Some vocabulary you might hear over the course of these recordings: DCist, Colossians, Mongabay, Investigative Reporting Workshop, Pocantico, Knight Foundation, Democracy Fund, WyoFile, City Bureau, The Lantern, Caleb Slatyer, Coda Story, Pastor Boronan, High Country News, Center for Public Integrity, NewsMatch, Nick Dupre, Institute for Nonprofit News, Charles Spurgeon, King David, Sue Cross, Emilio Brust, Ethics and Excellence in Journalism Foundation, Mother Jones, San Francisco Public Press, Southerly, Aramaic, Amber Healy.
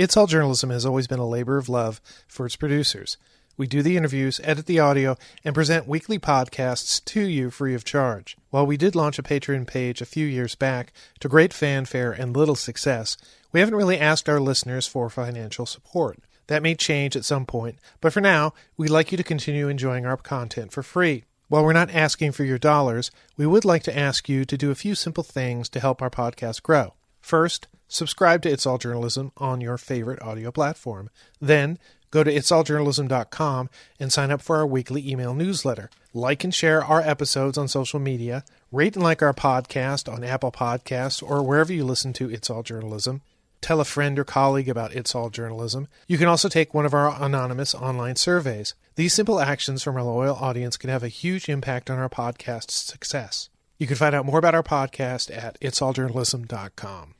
It's All Journalism has always been a labor of love for its producers. We do the interviews, edit the audio, and present weekly podcasts to you free of charge. While we did launch a Patreon page a few years back to great fanfare and little success, we haven't really asked our listeners for financial support. That may change at some point, but for now, we'd like you to continue enjoying our content for free. While we're not asking for your dollars, we would like to ask you to do a few simple things to help our podcast grow. First, subscribe to It's All Journalism on your favorite audio platform. Then, go to itsalljournalism.com and sign up for our weekly email newsletter. Like and share our episodes on social media. Rate and like our podcast on Apple Podcasts or wherever you listen to It's All Journalism. Tell a friend or colleague about It's All Journalism. You can also take one of our anonymous online surveys. These simple actions from our loyal audience can have a huge impact on our podcast's success. You can find out more about our podcast at itsalljournalism.com.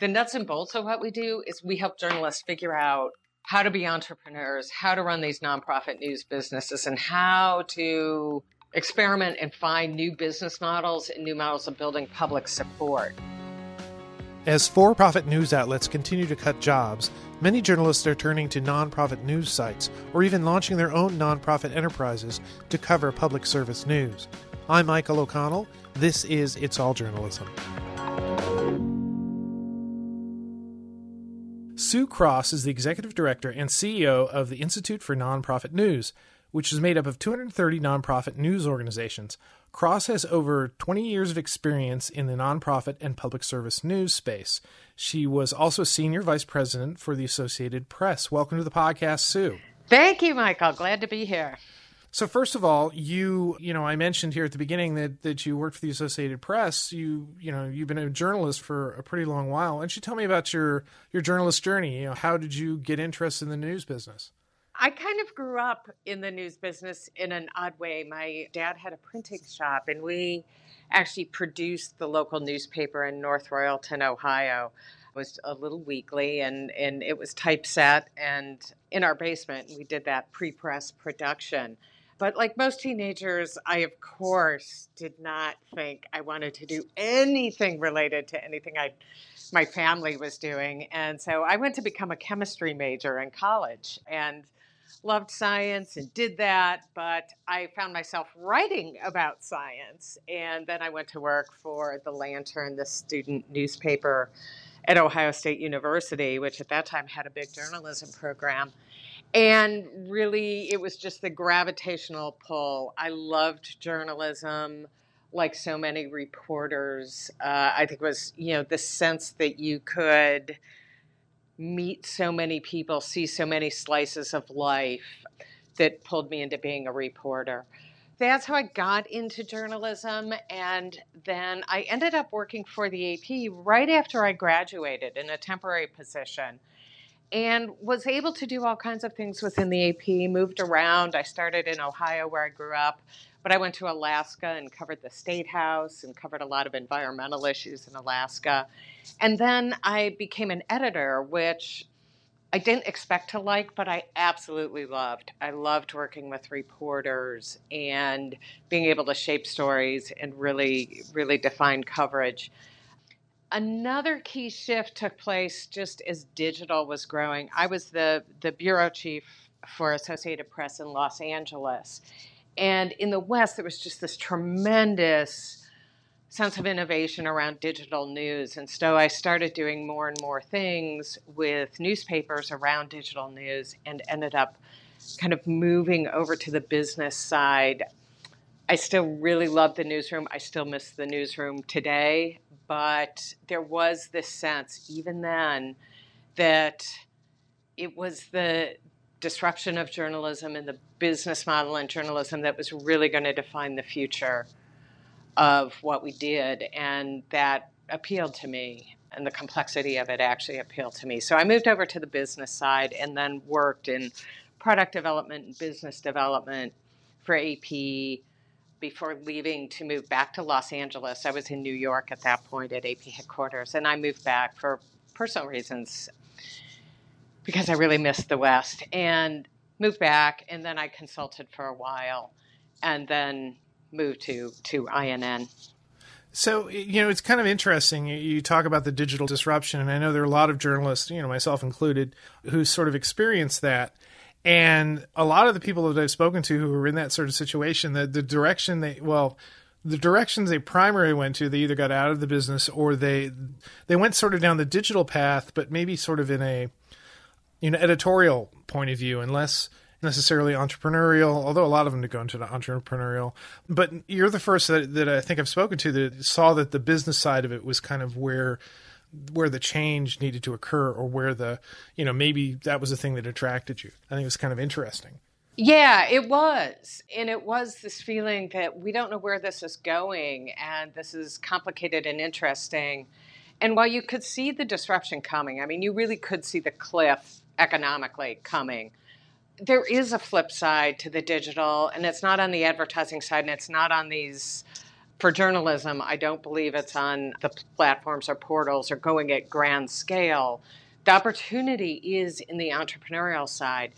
The nuts and bolts of what we do is we help journalists figure out how to be entrepreneurs, how to run these nonprofit news businesses, and how to experiment and find new business models and new models of building public support. As for-profit news outlets continue to cut jobs, many journalists are turning to nonprofit news sites or even launching their own nonprofit enterprises to cover public service news. I'm Michael O'Connell. This is It's All Journalism. Sue Cross is the executive director and CEO of the Institute for Nonprofit News, which is made up of 230 nonprofit news organizations. Cross has over 20 years of experience in the nonprofit and public service news space. She was also senior vice president for the Associated Press. Welcome to the podcast, Sue. Thank you, Michael. Glad to be here. So first of all, you know, I mentioned here at the beginning that you worked for the Associated Press. You've been a journalist for a pretty long while. Why don't you tell me about your journalist journey? You know, how did you get interested in the news business? I kind of grew up in the news business in an odd way. My dad had a printing shop, and we actually produced the local newspaper in North Royalton, Ohio. It was a little weekly, and it was typeset and in our basement. We did that pre-press production. But like most teenagers, I, of course, did not think I wanted to do anything related to anything my family was doing. And so I went to become a chemistry major in college and loved science and did that. But I found myself writing about science. And then I went to work for The Lantern, the student newspaper at Ohio State University, which at that time had a big journalism program. And really, it was just the gravitational pull. I loved journalism, like so many reporters. I think it was, the sense that you could meet so many people, see so many slices of life that pulled me into being a reporter. That's how I got into journalism. And then I ended up working for the AP right after I graduated in a temporary position, and was able to do all kinds of things within the AP, moved around. I started in Ohio where I grew up, but I went to Alaska and covered the State House and covered a lot of environmental issues in Alaska. And then I became an editor, which I didn't expect to like, but I absolutely loved. I loved working with reporters and being able to shape stories and really, really define coverage. Another key shift took place just as digital was growing. I was the bureau chief for Associated Press in Los Angeles. And in the West, there was just this tremendous sense of innovation around digital news. And so I started doing more and more things with newspapers around digital news and ended up kind of moving over to the business side. I still really love the newsroom. I still miss the newsroom today. But there was this sense, even then, that it was the disruption of journalism and the business model in journalism that was really going to define the future of what we did. And that appealed to me, and the complexity of it actually appealed to me. So I moved over to the business side and then worked in product development and business development for AP, before leaving to move back to Los Angeles. I was in New York at that point at AP headquarters, and I moved back for personal reasons because I really missed the West, and moved back, and then I consulted for a while, and then moved to INN. So, you know, it's kind of interesting. You talk about the digital disruption, and I know there are a lot of journalists, you know, myself included, who sort of experienced that. And a lot of the people that I've spoken to who were in that sort of situation, the directions they primarily went to, they either got out of the business or they went sort of down the digital path, but maybe sort of in a, you know, editorial point of view, and less necessarily entrepreneurial, although a lot of them go into the entrepreneurial. But you're the first that I think I've spoken to that saw that the business side of it was kind of where the change needed to occur, or where the, you know, maybe that was the thing that attracted you. I think it was kind of interesting. Yeah, it was. And it was this feeling that we don't know where this is going, and this is complicated and interesting. And while you could see the disruption coming, I mean, you really could see the cliff economically coming. There is a flip side to the digital, and it's not on the advertising side, and it's not on these, for journalism, I don't believe it's on the platforms or portals or going at grand scale. The opportunity is in the entrepreneurial side.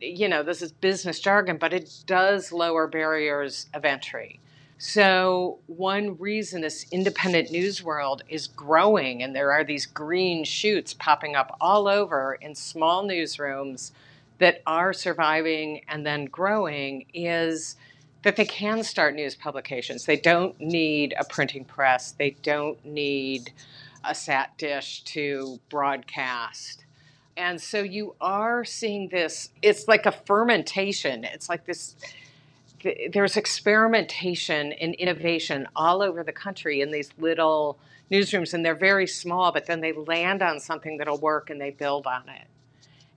You know, this is business jargon, but it does lower barriers of entry. So one reason this independent news world is growing, and there are these green shoots popping up all over in small newsrooms that are surviving and then growing, is that they can start news publications. They don't need a printing press. They don't need a sat dish to broadcast. And so you are seeing this, it's like a fermentation. It's like this, there's experimentation and innovation all over the country in these little newsrooms, and they're very small, but then they land on something that'll work and they build on it.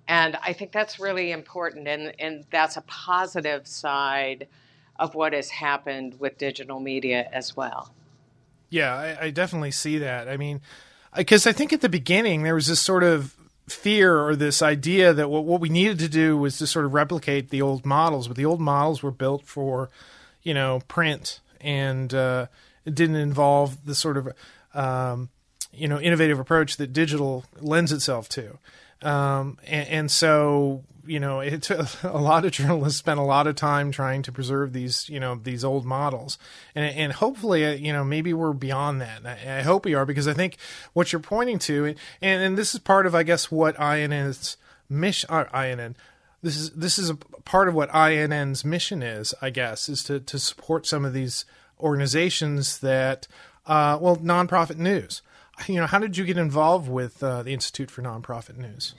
And I think that's really important, and that's a positive side of what has happened with digital media as well. Yeah, I definitely see that. I mean, because I think at the beginning there was this sort of fear, or this idea that what we needed to do was to sort of replicate the old models, but the old models were built for, you know, print, and it didn't involve the sort of, you know, innovative approach that digital lends itself to. And so, you know, it, a lot of journalists spent a lot of time trying to preserve these, you know, these old models. And hopefully, you know, maybe we're beyond that. And I hope we are, because I think what you're pointing to, and this is part of, I guess, what INN's mission, this is a part of what INN's mission is, I guess, is to support some of these organizations that, well, nonprofit news. You know, how did you get involved with the Institute for Nonprofit News?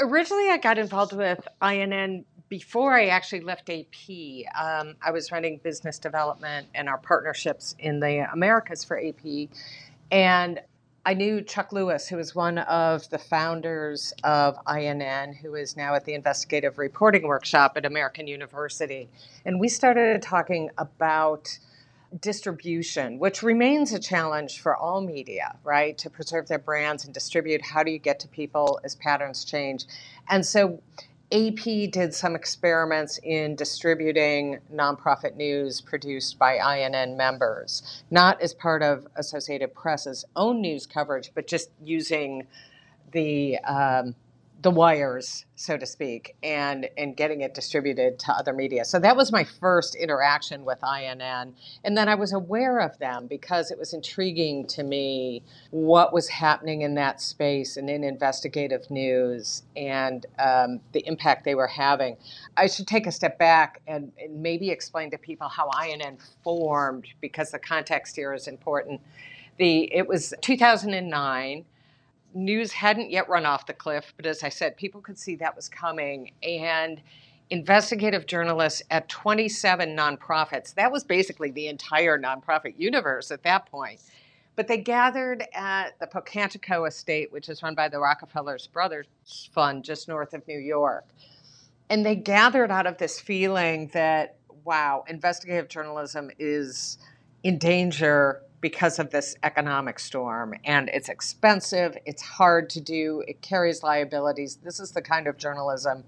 Originally, I got involved with INN before I actually left AP. I was running business development and our partnerships in the Americas for AP. And I knew Chuck Lewis, who was one of the founders of INN, who is now at the Investigative Reporting Workshop at American University. And we started talking about distribution, which remains a challenge for all media, right? To preserve their brands and distribute, how do you get to people as patterns change? And so AP did some experiments in distributing nonprofit news produced by INN members, not as part of Associated Press's own news coverage, but just using the wires, so to speak, and getting it distributed to other media. So that was my first interaction with INN. And then I was aware of them because it was intriguing to me what was happening in that space and in investigative news, and the impact they were having. I should take a step back and maybe explain to people how INN formed, because the context here is important. It was 2009. News hadn't yet run off the cliff, but as I said, people could see that was coming. And investigative journalists at 27 nonprofits, that was basically the entire nonprofit universe at that point. But they gathered at the Pocantico estate, which is run by the Rockefeller Brothers Fund, just north of New York. And they gathered out of this feeling that, wow, investigative journalism is in danger because of this economic storm, and it's expensive, it's hard to do, it carries liabilities. This is the kind of journalism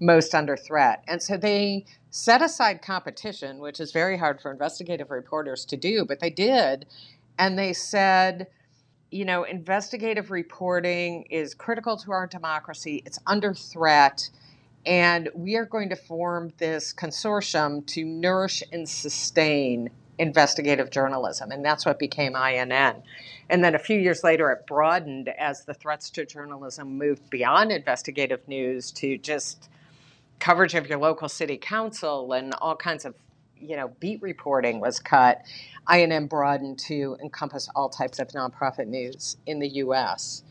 most under threat. And so they set aside competition, which is very hard for investigative reporters to do, but they did. And they said, you know, investigative reporting is critical to our democracy, it's under threat, and we are going to form this consortium to nourish and sustain investigative journalism, and that's what became INN. And then a few years later, it broadened as the threats to journalism moved beyond investigative news to just coverage of your local city council and all kinds of, you know, beat reporting was cut. INN broadened to encompass all types of nonprofit news in the U.S.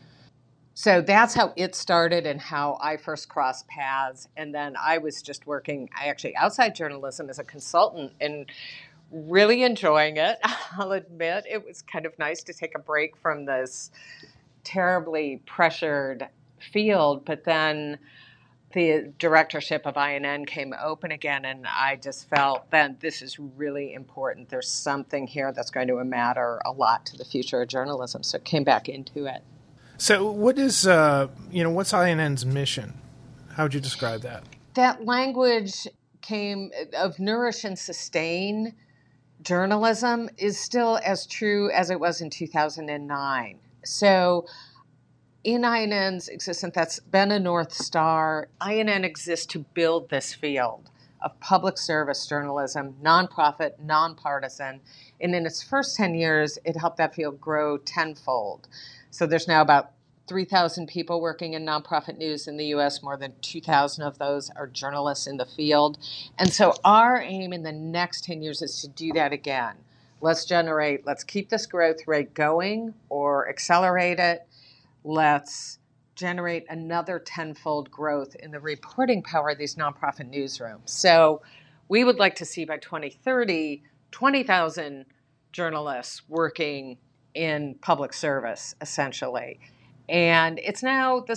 So that's how it started and how I first crossed paths. And then I was just working, actually, outside journalism as a consultant and really enjoying it. I'll admit it was kind of nice to take a break from this terribly pressured field. But then the directorship of INN came open again, and I just felt then this is really important. There's something here that's going to matter a lot to the future of journalism. So came back into it. So what is, what's INN's mission? How would you describe that? That language came of nourish and sustain journalism is still as true as it was in 2009. So in INN's existence, that's been a North Star. INN exists to build this field of public service journalism, nonprofit, nonpartisan. And in its first 10 years, it helped that field grow tenfold. So there's now about 3,000 people working in nonprofit news in the U.S. More than 2,000 of those are journalists in the field. And so our aim in the next 10 years is to do that again. Let's keep this growth rate going or accelerate it. Let's generate another tenfold growth in the reporting power of these nonprofit newsrooms. So we would like to see by 2030, 20,000 journalists working in public service, essentially. And this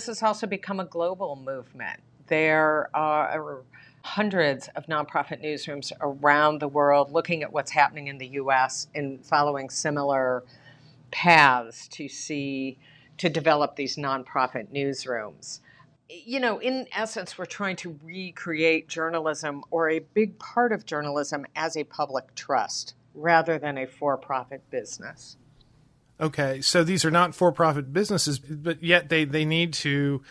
has also become a global movement. There are hundreds of nonprofit newsrooms around the world looking at what's happening in the U.S. and following similar paths to develop these nonprofit newsrooms. You know, in essence, we're trying to recreate journalism, or a big part of journalism, as a public trust rather than a for-profit business. Okay, so these are not for-profit businesses, but yet they need to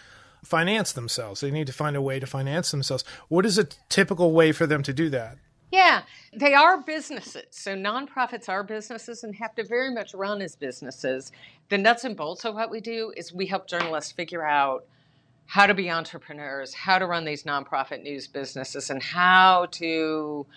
finance themselves. They need to find a way to finance themselves. What is a typical way for them to do that? Yeah, they are businesses. So nonprofits are businesses and have to very much run as businesses. The nuts and bolts of what we do is we help journalists figure out how to be entrepreneurs, how to run these nonprofit news businesses, and how to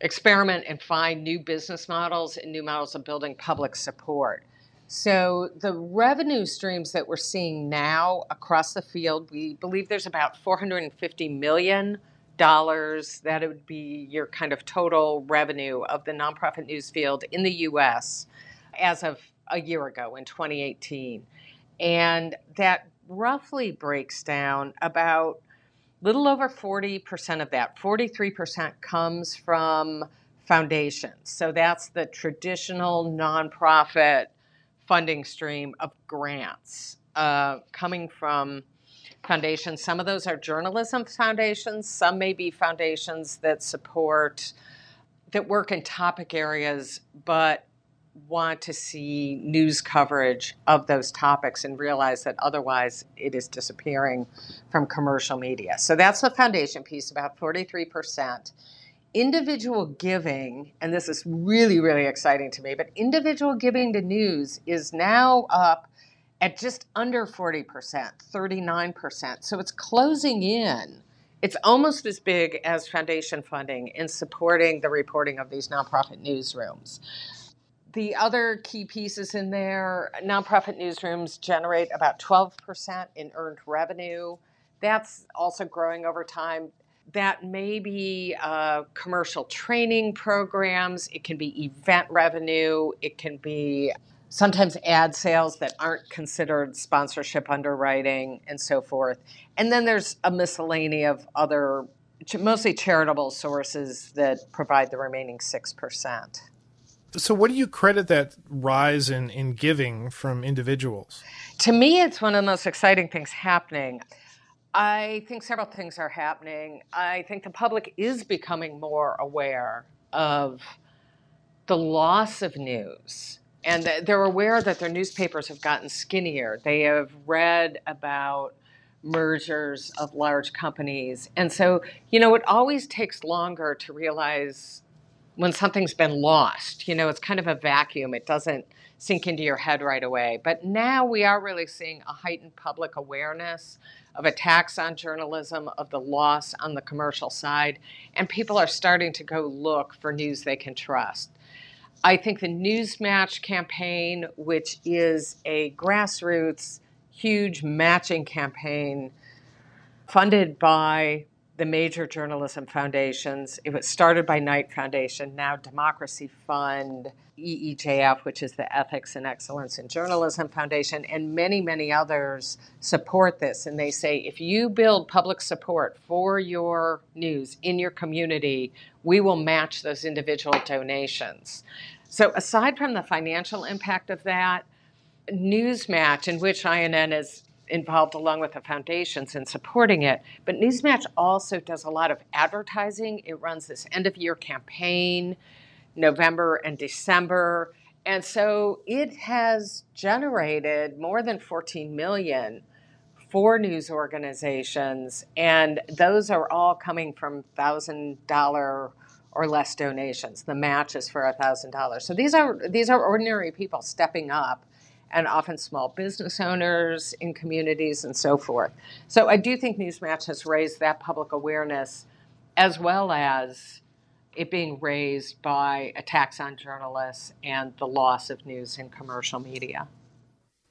experiment and find new business models and new models of building public support. So the revenue streams that we're seeing now across the field, we believe there's about $450 million. That would be your kind of total revenue of the nonprofit news field in the U.S. as of a year ago in 2018. And that roughly breaks down about little over 40% of that, 43% comes from foundations. So that's the traditional nonprofit funding stream of grants coming from foundations. Some of those are journalism foundations. Some may be foundations that work in topic areas, but want to see news coverage of those topics and realize that otherwise it is disappearing from commercial media. So that's the foundation piece, about 43%. Individual giving, and this is really, really exciting to me, but individual giving to news is now up at just under 40%, 39%. So it's closing in. It's almost as big as foundation funding in supporting the reporting of these nonprofit newsrooms. The other key pieces in there, nonprofit newsrooms generate about 12% in earned revenue. That's also growing over time. That may be commercial training programs. It can be event revenue. It can be sometimes ad sales that aren't considered sponsorship underwriting and so forth. And then there's a miscellany of other, mostly charitable sources that provide the remaining 6%. So what do you credit that rise in giving from individuals? To me, it's one of the most exciting things happening. I think several things are happening. I think the public is becoming more aware of the loss of news. And they're aware that their newspapers have gotten skinnier. They have read about mergers of large companies. And so, you know, it always takes longer to realize when something's been lost. You know, it's kind of a vacuum. It doesn't sink into your head right away. But now we are really seeing a heightened public awareness of attacks on journalism, of the loss on the commercial side, and people are starting to go look for news they can trust. I think the NewsMatch campaign, which is a grassroots, huge matching campaign funded by the major journalism foundations. It was started by Knight Foundation, now Democracy Fund, EEJF, which is the Ethics and Excellence in Journalism Foundation, and many, many others support this. And they say, if you build public support for your news in your community, we will match those individual donations. So aside from the financial impact of that, NewsMatch, in which INN is involved along with the foundations in supporting it, but NewsMatch also does a lot of advertising. It runs this end-of-year campaign, November and December, and so it has generated more than $14 million for news organizations, and those are all coming from $1,000 or less donations. The match is for $1,000. So these are ordinary people stepping up, and often small business owners in communities and so forth. So I do think NewsMatch has raised that public awareness, as well as it being raised by attacks on journalists and the loss of news in commercial media.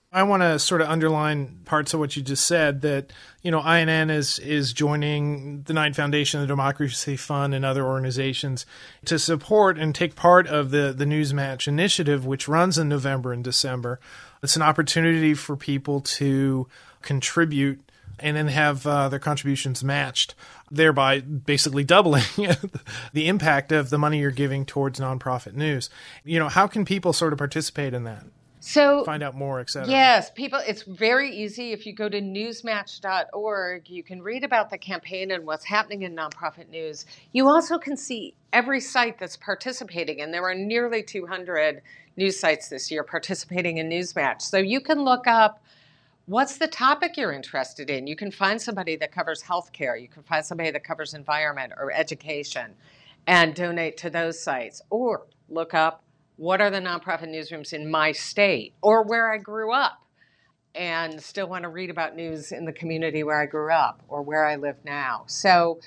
I want to sort of underline parts of what you just said, that, you know, INN is joining the Knight Foundation, the Democracy Fund, and other organizations to support and take part of the NewsMatch initiative, which runs in November and December. It's an opportunity for people to contribute and then have their contributions matched, thereby basically doubling the impact of the money you're giving towards nonprofit news. You know, how can people sort of participate in that? So find out more, et cetera. Yes, people, it's very easy. If you go to newsmatch.org, you can read about the campaign and what's happening in nonprofit news. You also can see every site that's participating, and there are nearly 200 news sites this year participating in NewsMatch. So you can look up what's the topic you're interested in. You can find somebody that covers healthcare, you can find somebody that covers environment or education, and donate to those sites, or look up, what are the nonprofit newsrooms in my state or where I grew up, and still want to read about news in the community where I grew up or where I live now. So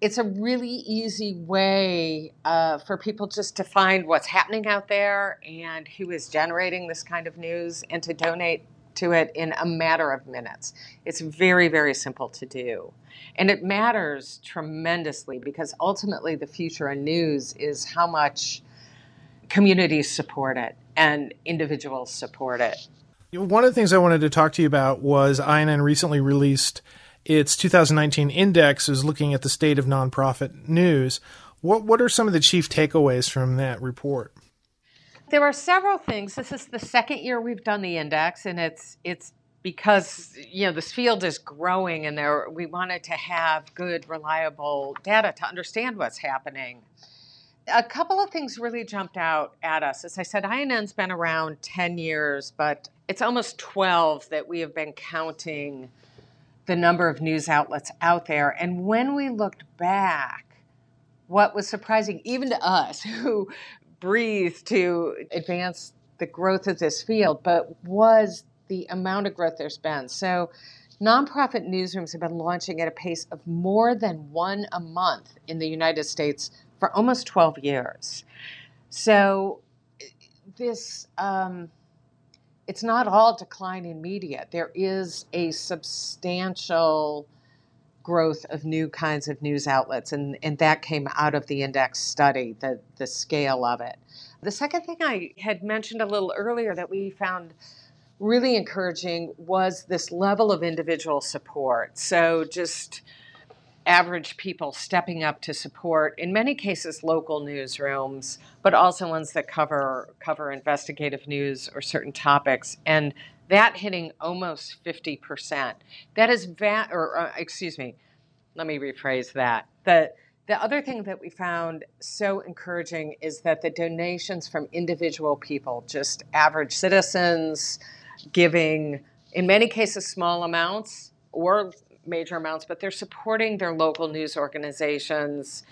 it's a really easy way for people just to find what's happening out there and who is generating this kind of news, and to donate to it in a matter of minutes. It's very, very simple to do. And it matters tremendously, because ultimately the future of news is how much communities support it and individuals support it. One of the things I wanted to talk to you about was INN recently released its 2019 index, is looking at the state of nonprofit news. What are some of the chief takeaways from that report? There are several things. This is the second year we've done the index, and it's because, you know, this field is growing, and we wanted to have good, reliable data to understand what's happening. A couple of things really jumped out at us. As I said, INN's been around 10 years, but it's almost 12 that we have been counting the number of news outlets out there. And when we looked back, what was surprising, even to us who breathe to advance the growth of this field, but was the amount of growth there's been. So nonprofit newsrooms have been launching at a pace of more than one a month in the United States for almost 12 years. So this, it's not all decline in media. There is a substantial growth of new kinds of news outlets, and that came out of the index study, the scale of it. The second thing I had mentioned a little earlier that we found really encouraging was this level of individual support. So just average people stepping up to support, in many cases, local newsrooms, but also ones that cover investigative news or certain topics, and that hitting almost 50%. That is The other thing that we found so encouraging is that the donations from individual people, just average citizens giving, in many cases, small amounts or major amounts, but they're supporting their local news organizations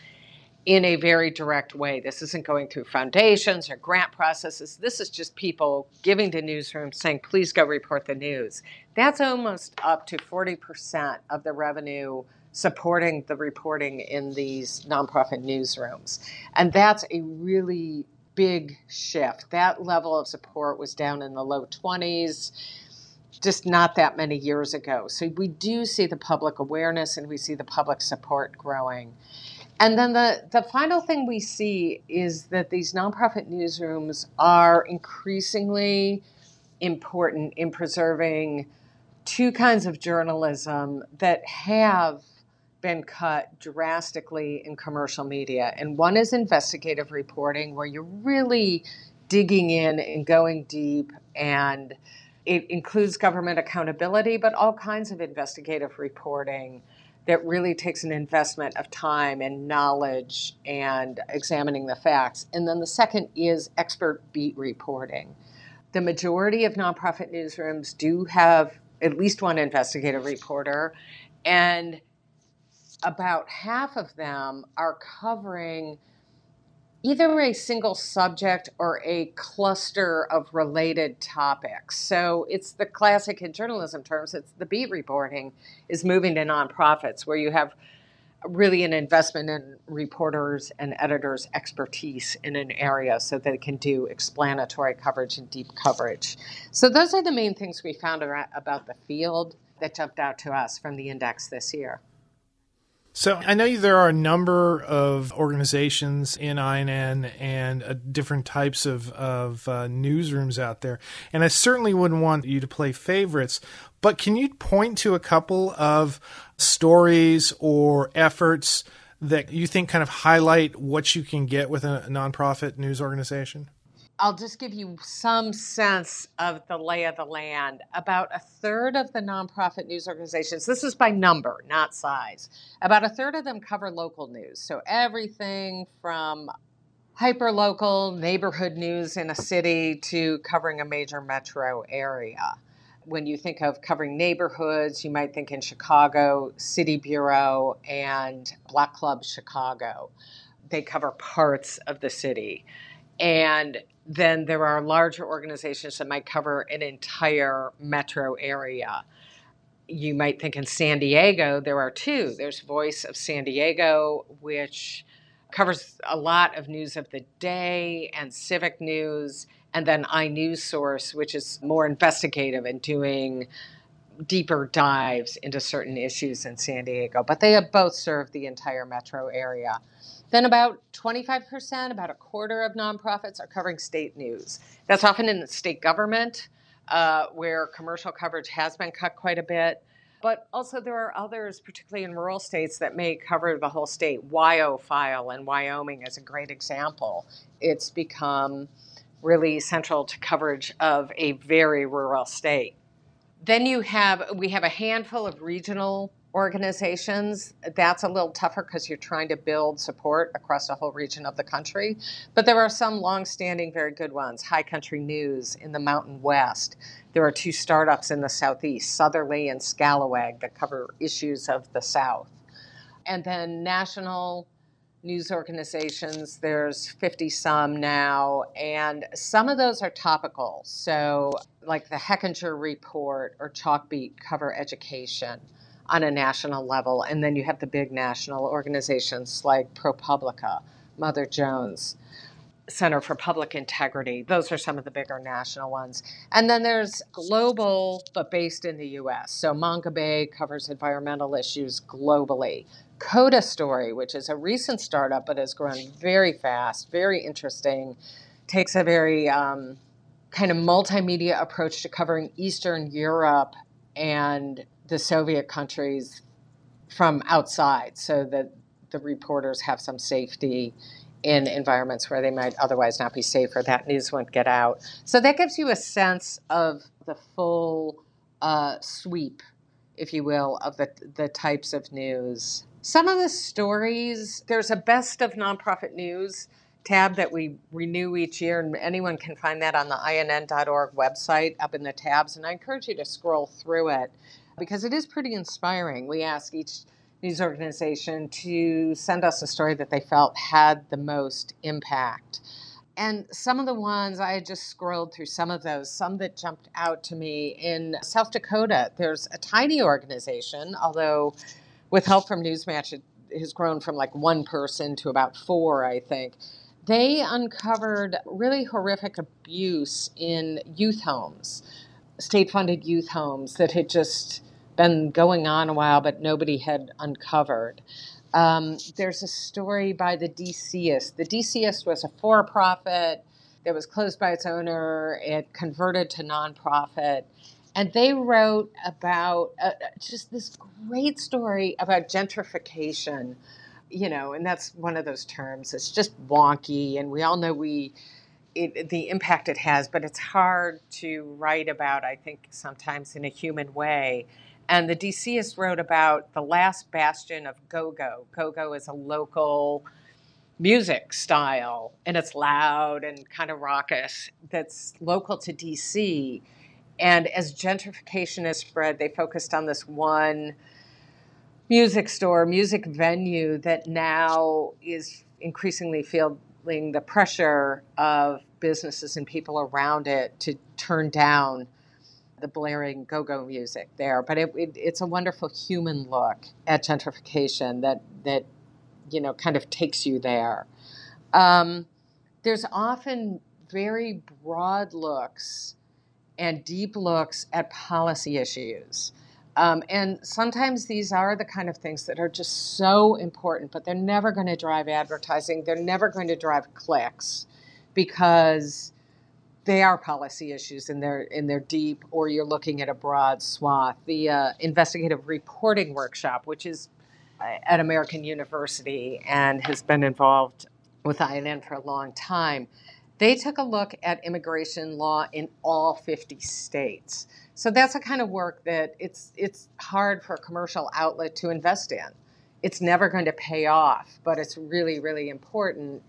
in a very direct way. This isn't going through foundations or grant processes. This is just people giving to newsrooms saying, please go report the news. That's almost up to 40% of the revenue supporting the reporting in these nonprofit newsrooms. And that's a really big shift. That level of support was down in the low 20s just not that many years ago. So we do see the public awareness and we see the public support growing. And then the final thing we see is that these nonprofit newsrooms are increasingly important in preserving two kinds of journalism that have been cut drastically in commercial media. And one is investigative reporting, where you're really digging in and going deep, and it includes government accountability, but all kinds of investigative reporting that really takes an investment of time and knowledge and examining the facts. And then the second is expert beat reporting. The majority of nonprofit newsrooms do have at least one investigative reporter, and about half of them are covering either a single subject or a cluster of related topics. So it's the classic, in journalism terms, it's the beat reporting is moving to nonprofits, where you have really an investment in reporters and editors' expertise in an area so they can do explanatory coverage and deep coverage. So those are the main things we found about the field that jumped out to us from the index this year. So I know there are a number of organizations in INN and different types of newsrooms out there, and I certainly wouldn't want you to play favorites, but can you point to a couple of stories or efforts that you think kind of highlight what you can get with a nonprofit news organization? I'll just give you some sense of the lay of the land. About a third of the nonprofit news organizations, this is by number, not size, about a third of them cover local news. So everything from hyperlocal neighborhood news in a city to covering a major metro area. When you think of covering neighborhoods, you might think in Chicago, City Bureau and Block Club Chicago. They cover parts of the city. And then there are larger organizations that might cover an entire metro area. You might think in San Diego, there are two. There's Voice of San Diego, which covers a lot of news of the day and civic news, and then I News Source, which is more investigative and doing deeper dives into certain issues in San Diego. But they have both served the entire metro area. Then about 25%, about a quarter of nonprofits are covering state news. That's often in the state government, where commercial coverage has been cut quite a bit. But also there are others, particularly in rural states, that may cover the whole state. WyoFile in Wyoming is a great example. It's become really central to coverage of a very rural state. Then we have a handful of regional organizations. That's a little tougher because you're trying to build support across the whole region of the country. But there are some longstanding, very good ones. High Country News in the Mountain West. There are two startups in the Southeast, Southerly and Scalawag, that cover issues of the South. And then national news organizations, there's 50-some now, and some of those are topical. So like the Heckinger Report or Chalkbeat cover education on a national level. And then you have the big national organizations like ProPublica, Mother Jones, Center for Public Integrity. Those are some of the bigger national ones. And then there's global, but based in the U.S. So Mongabay covers environmental issues globally. Coda Story, which is a recent startup, but has grown very fast, very interesting, takes a very kind of multimedia approach to covering Eastern Europe and the Soviet countries from outside, so that the reporters have some safety in environments where they might otherwise not be safe or that news won't get out. So that gives you a sense of the full sweep, if you will, of the types of news. Some of the stories, there's a best of nonprofit news tab that we renew each year, and anyone can find that on the inn.org website up in the tabs, and I encourage you to scroll through it, because it is pretty inspiring. We ask each news organization to send us a story that they felt had the most impact. And some of the ones, I just scrolled through some of those, some that jumped out to me. In South Dakota, there's a tiny organization, although with help from NewsMatch, it has grown from like one person to about four, I think. They uncovered really horrific abuse in youth homes, state-funded youth homes that had just been going on a while, but nobody had uncovered. There's a story by the DCist. The DCist was a for-profit that was closed by its owner. It converted to nonprofit. And they wrote about just this great story about gentrification, you know, and that's one of those terms. It's just wonky, and we all know the impact it has, but it's hard to write about, I think, sometimes in a human way. And the DCist wrote about the last bastion of go-go. Go-go is a local music style, and it's loud and kind of raucous, that's local to DC. And as gentrification has spread, they focused on this one music store, music venue that now is increasingly feeling the pressure of businesses and people around it to turn down the blaring go-go music there. But it's a wonderful human look at gentrification that you know, kind of takes you there. There's often very broad looks and deep looks at policy issues. And sometimes these are the kind of things that are just so important, but they're never going to drive advertising. They're never going to drive clicks because they are policy issues, and they're deep, or you're looking at a broad swath. The Investigative Reporting Workshop, which is at American University and has been involved with INN for a long time, they took a look at immigration law in all 50 states. So that's the kind of work that it's hard for a commercial outlet to invest in. It's never going to pay off, but it's really, really important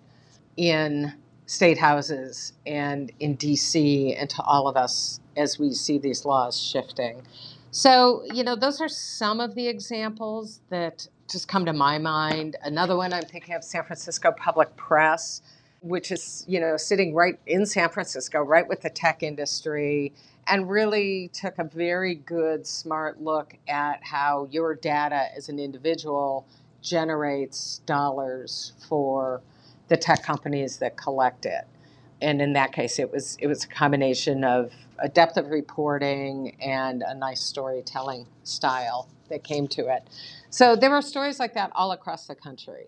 in state houses and in DC and to all of us as we see these laws shifting. So, you know, those are some of the examples that just come to my mind. Another one I'm thinking of, San Francisco Public Press, which is, you know, sitting right in San Francisco, right with the tech industry, and really took a very good, smart look at how your data as an individual generates dollars for the tech companies that collect it. And in that case, it was a combination of a depth of reporting and a nice storytelling style that came to it. So there were stories like that all across the country.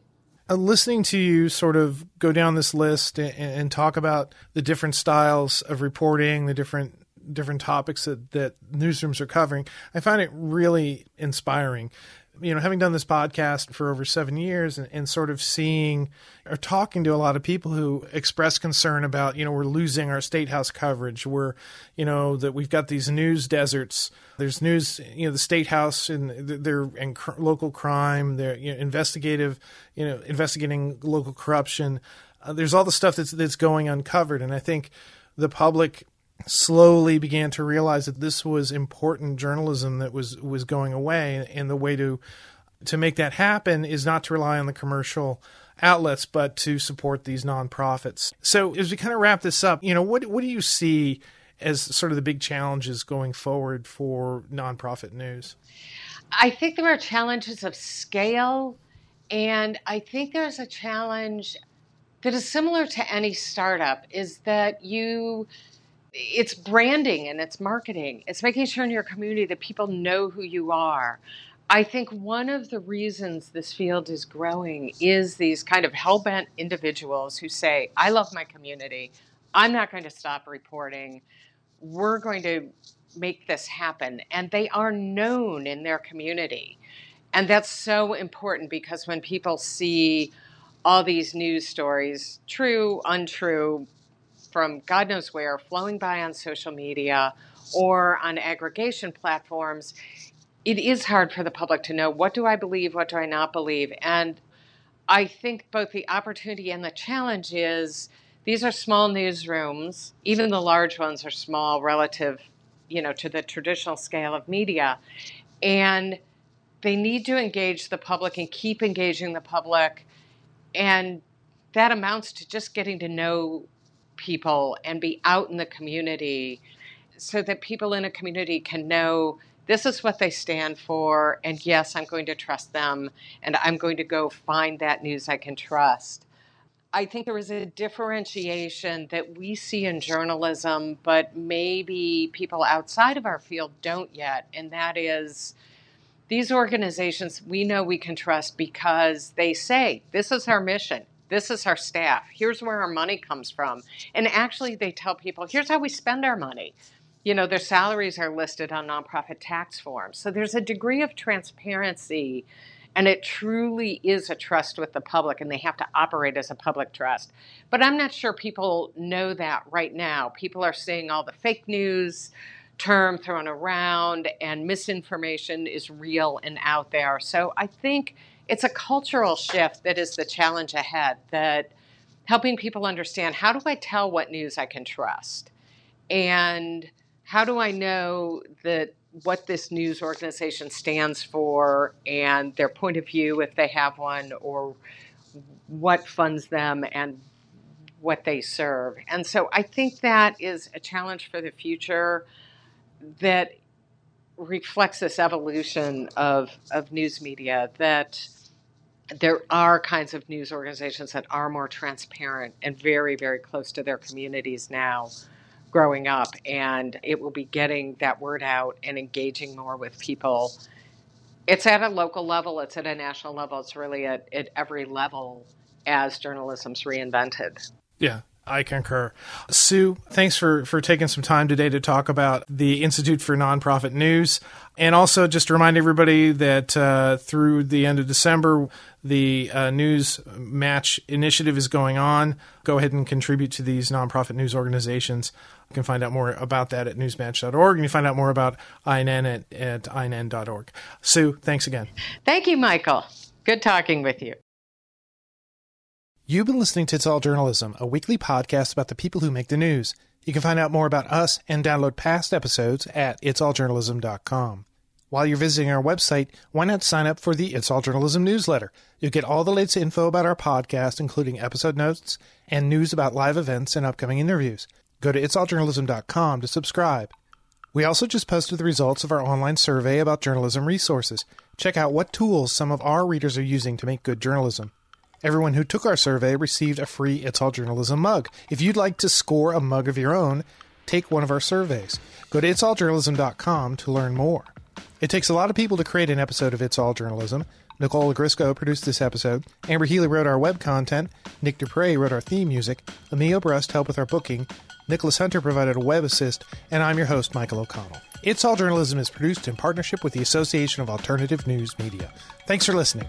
Listening to you sort of go down this list and talk about the different styles of reporting, the different topics that newsrooms are covering, I find it really inspiring. You know, having done this podcast for over 7 years and sort of seeing or talking to a lot of people who express concern about, you know, we're losing our state house coverage. We're, you know, that we've got these news deserts. There's news, you know, the state house and local crime, they're, you know, investigating local corruption. There's all the stuff that's going uncovered. And I think the public slowly began to realize that this was important journalism that was going away. And the way to make that happen is not to rely on the commercial outlets, but to support these nonprofits. So as we kind of wrap this up, you know, what do you see as sort of the big challenges going forward for nonprofit news? I think there are challenges of scale. And I think there's a challenge that is similar to any startup, is that it's branding and it's marketing. It's making sure in your community that people know who you are. I think one of the reasons this field is growing is these kind of hell-bent individuals who say, I love my community. I'm not going to stop reporting. We're going to make this happen. And they are known in their community. And that's so important, because when people see all these news stories, true, untrue, from God knows where, flowing by on social media or on aggregation platforms, it is hard for the public to know, what do I believe, what do I not believe? And I think both the opportunity and the challenge is, these are small newsrooms. Even the large ones are small relative, you know, to the traditional scale of media. And they need to engage the public and keep engaging the public. And that amounts to just getting to know people and be out in the community so that people in a community can know this is what they stand for, and yes, I'm going to trust them, and I'm going to go find that news I can trust. I think there is a differentiation that we see in journalism, but maybe people outside of our field don't yet, and that is these organizations we know we can trust because they say, this is our mission, this is our staff, here's where our money comes from. And actually they tell people, here's how we spend our money. You know, their salaries are listed on nonprofit tax forms. So there's a degree of transparency, and it truly is a trust with the public, and they have to operate as a public trust. But I'm not sure people know that right now. People are seeing all the fake news term thrown around, and misinformation is real and out there. So I think it's a cultural shift that is the challenge ahead, that helping people understand, how do I tell what news I can trust? And how do I know that what this news organization stands for and their point of view, if they have one, or what funds them and what they serve? And so I think that is a challenge for the future that reflects this evolution of news media, that there are kinds of news organizations that are more transparent and very, very close to their communities now growing up, and it will be getting that word out and engaging more with people. It's at a local level, it's at a national level, it's really at every level as journalism's reinvented. Yeah, I concur. Sue, thanks for taking some time today to talk about the Institute for Nonprofit News. And also just to remind everybody that through the end of December, the NewsMatch initiative is going on. Go ahead and contribute to these nonprofit news organizations. You can find out more about that at newsmatch.org, and you find out more about INN at INN.org. Sue, thanks again. Thank you, Michael. Good talking with you. You've been listening to It's All Journalism, a weekly podcast about the people who make the news. You can find out more about us and download past episodes at itsalljournalism.com. While you're visiting our website, why not sign up for the It's All Journalism newsletter? You'll get all the latest info about our podcast, including episode notes and news about live events and upcoming interviews. Go to itsalljournalism.com to subscribe. We also just posted the results of our online survey about journalism resources. Check out what tools some of our readers are using to make good journalism. Everyone who took our survey received a free It's All Journalism mug. If you'd like to score a mug of your own, take one of our surveys. Go to itsalljournalism.com to learn more. It takes a lot of people to create an episode of It's All Journalism. Nicole Ligrisco produced this episode. Amber Healy wrote our web content. Nick Dupre wrote our theme music. Emilio Brust helped with our booking. Nicholas Hunter provided a web assist. And I'm your host, Michael O'Connell. It's All Journalism is produced in partnership with the Association of Alternative News Media. Thanks for listening.